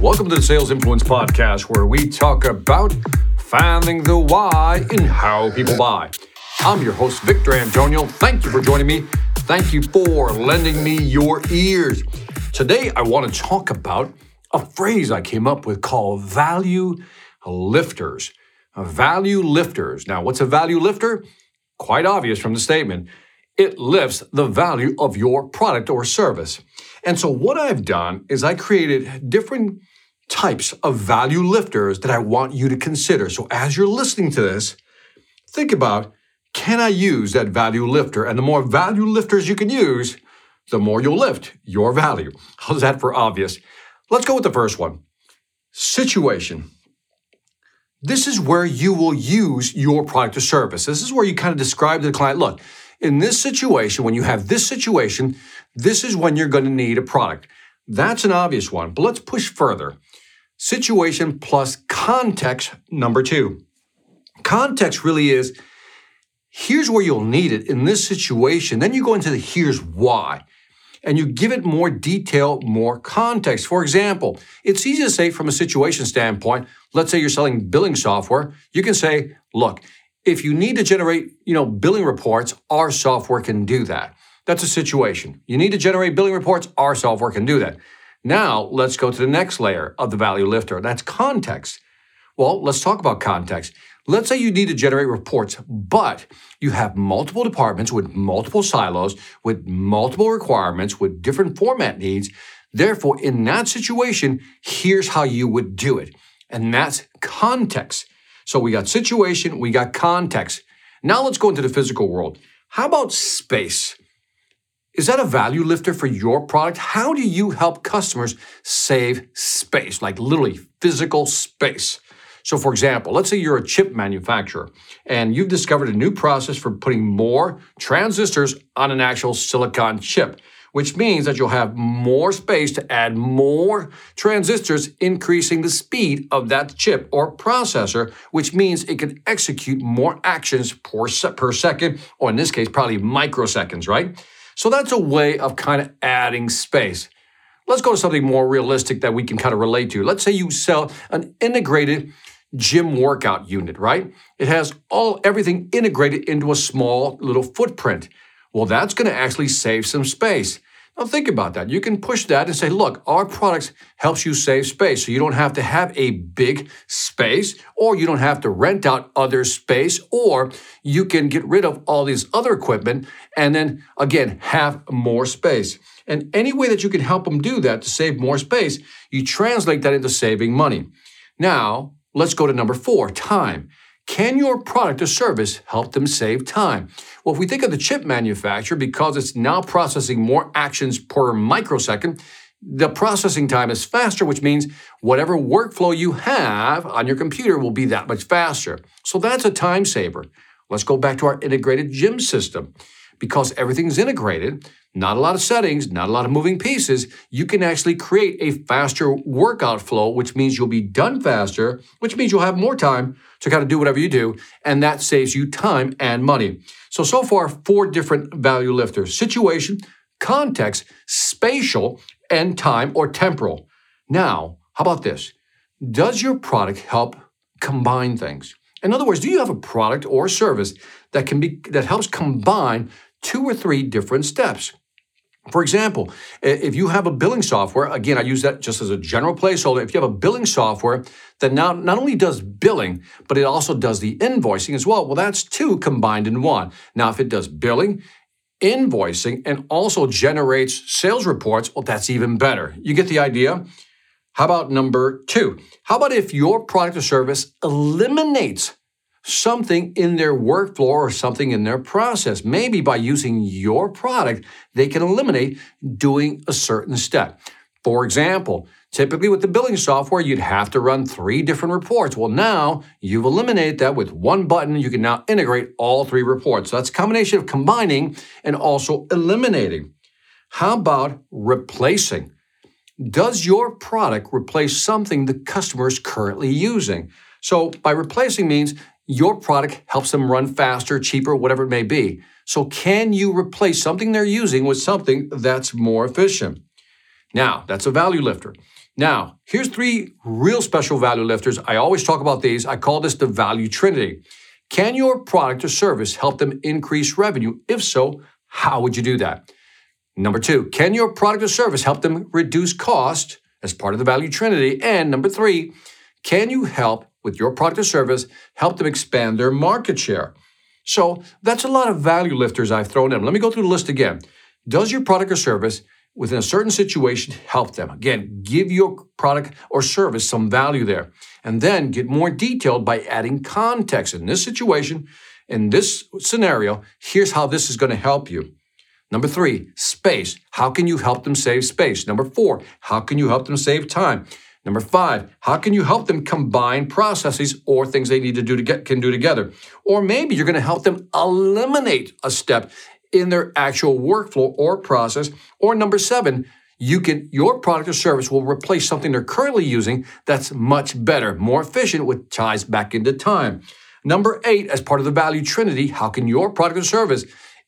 Welcome to the Sales Influence Podcast, where we talk about finding the why in how people buy. I'm your host, Victor Antonio. Thank you for joining me. Thank you for lending me your ears. Today, I want to talk about a phrase I came up with called value lifters. Value lifters. Now, what's a value lifter? Quite obvious from the statement. It lifts the value of your product or service. And so what I've done is I created different types of value lifters that I want you to consider. So as you're listening to this, think about, can I use that value lifter? And the more value lifters you can use, the more you'll lift your value. How's that for obvious? Let's go with the first one. Situation. This is where you will use your product or service. This is where you kind of describe to the client, look, in this situation, when you have this situation, this is when you're going to need a product. That's an obvious one, but let's push further. Situation plus context, number two. Context really is, here's where you'll need it in this situation. Then you go into the here's why, and you give it more detail, more context. For example, it's easy to say from a situation standpoint, let's say you're selling billing software. You can say, look, if you need to generate, billing reports, our software can do that. That's a situation. You need to generate billing reports, our software can do that. Now, let's go to the next layer of the value lifter. That's context. Well, let's talk about context. Let's say you need to generate reports, but you have multiple departments with multiple silos, with multiple requirements, with different format needs. Therefore, in that situation, here's how you would do it. And that's context. So we got situation, we got context. Now let's go into the physical world. How about space? Is that a value lifter for your product? How do you help customers save space, like literally physical space? So for example, let's say you're a chip manufacturer and you've discovered a new process for putting more transistors on an actual silicon chip, which means that you'll have more space to add more transistors, increasing the speed of that chip or processor, which means it can execute more actions per second, or in this case, probably microseconds, right? So that's a way of kind of adding space. Let's go to something more realistic that we can kind of relate to. Let's say you sell an integrated gym workout unit, right? It has everything integrated into a small little footprint. Well, that's going to actually save some space. Now think about that. You can push that and say, look, our products helps you save space. So you don't have to have a big space, or you don't have to rent out other space, or you can get rid of all these other equipment and then, again, have more space. And any way that you can help them do that to save more space, you translate that into saving money. Now, let's go to number four, time. Can your product or service help them save time? Well, if we think of the chip manufacturer, because it's now processing more actions per microsecond, the processing time is faster, which means whatever workflow you have on your computer will be that much faster. So that's a time saver. Let's go back to our integrated gym system. Because everything's integrated, not a lot of settings, not a lot of moving pieces, you can actually create a faster workout flow, which means you'll be done faster, which means you'll have more time to kind of do whatever you do, and that saves you time and money. So far, four different value lifters: situation, context, spatial, and time or temporal. Now, how about this? Does your product help combine things? In other words, do you have a product or service that helps combine two or three different steps? For example, if you have a billing software, again, I use that just as a general placeholder. If you have a billing software that now not only does billing, but it also does the invoicing as well, well, that's two combined in one. Now, if it does billing, invoicing, and also generates sales reports, well, that's even better. You get the idea? How about number two? How about if your product or service eliminates something in their workflow or something in their process? Maybe by using your product, they can eliminate doing a certain step. For example, typically with the billing software, you'd have to run three different reports. Well, now you've eliminated that with one button. You can now integrate all three reports. So that's a combination of combining and also eliminating. How about replacing? Does your product replace something the customer is currently using? So by replacing means your product helps them run faster, cheaper, whatever it may be. So can you replace something they're using with something that's more efficient? Now, that's a value lifter. Now, here's three real special value lifters. I always talk about these. I call this the value trinity. Can your product or service help them increase revenue? If so, how would you do that? Number two, can your product or service help them reduce cost as part of the value trinity? And number three, can you help with your product or service, help them expand their market share? So that's a lot of value lifters I've thrown in. Let me go through the list again. Does your product or service within a certain situation help them? Again, give your product or service some value there. And then get more detailed by adding context. In this situation, in this scenario, here's how this is going to help you. Number three, space. How can you help them save space? Number four, how can you help them save time? Number five, how can you help them combine processes or things they need to do can do together? Or maybe you're going to help them eliminate a step in their actual workflow or process. Or number seven, your product or service will replace something they're currently using that's much better, more efficient, which ties back into time. Number eight, as part of the value trinity, how can your product or service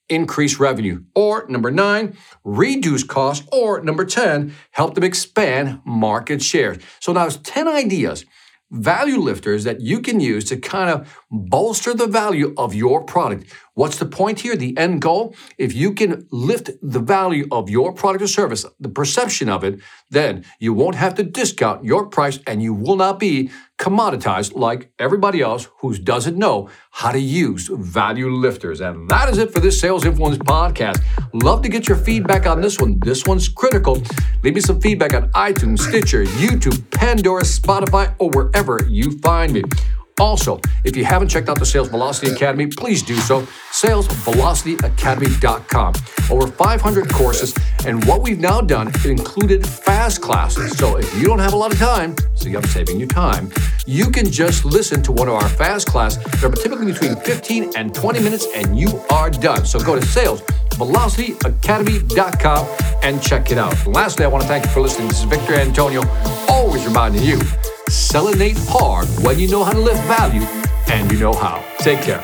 increase revenue? Or number nine, reduce cost. Or number 10, help them expand market share. So now it's 10 ideas, value lifters that you can use to kind of bolster the value of your product. What's the point here? The end goal? If you can lift the value of your product or service, the perception of it, then you won't have to discount your price and you will not be commoditized like everybody else who doesn't know how to use value lifters. And that is it for this Sales Influence podcast. Love to get your feedback on this one. This one's critical. Leave me some feedback on iTunes, Stitcher, YouTube, Pandora, Spotify, or wherever you find me. Also, if you haven't checked out the Sales Velocity Academy, please do so. SalesVelocityAcademy.com. Over 500 courses, and what we've now done included fast classes. So if you don't have a lot of time, see, I'm saving you time, you can just listen to one of our fast classes. They're typically between 15 and 20 minutes, and you are done. So go to SalesVelocityAcademy.com and check it out. And lastly, I want to thank you for listening. This is Victor Antonio, always reminding you, selling ain't hard when you know how to lift value and you know how. Take care.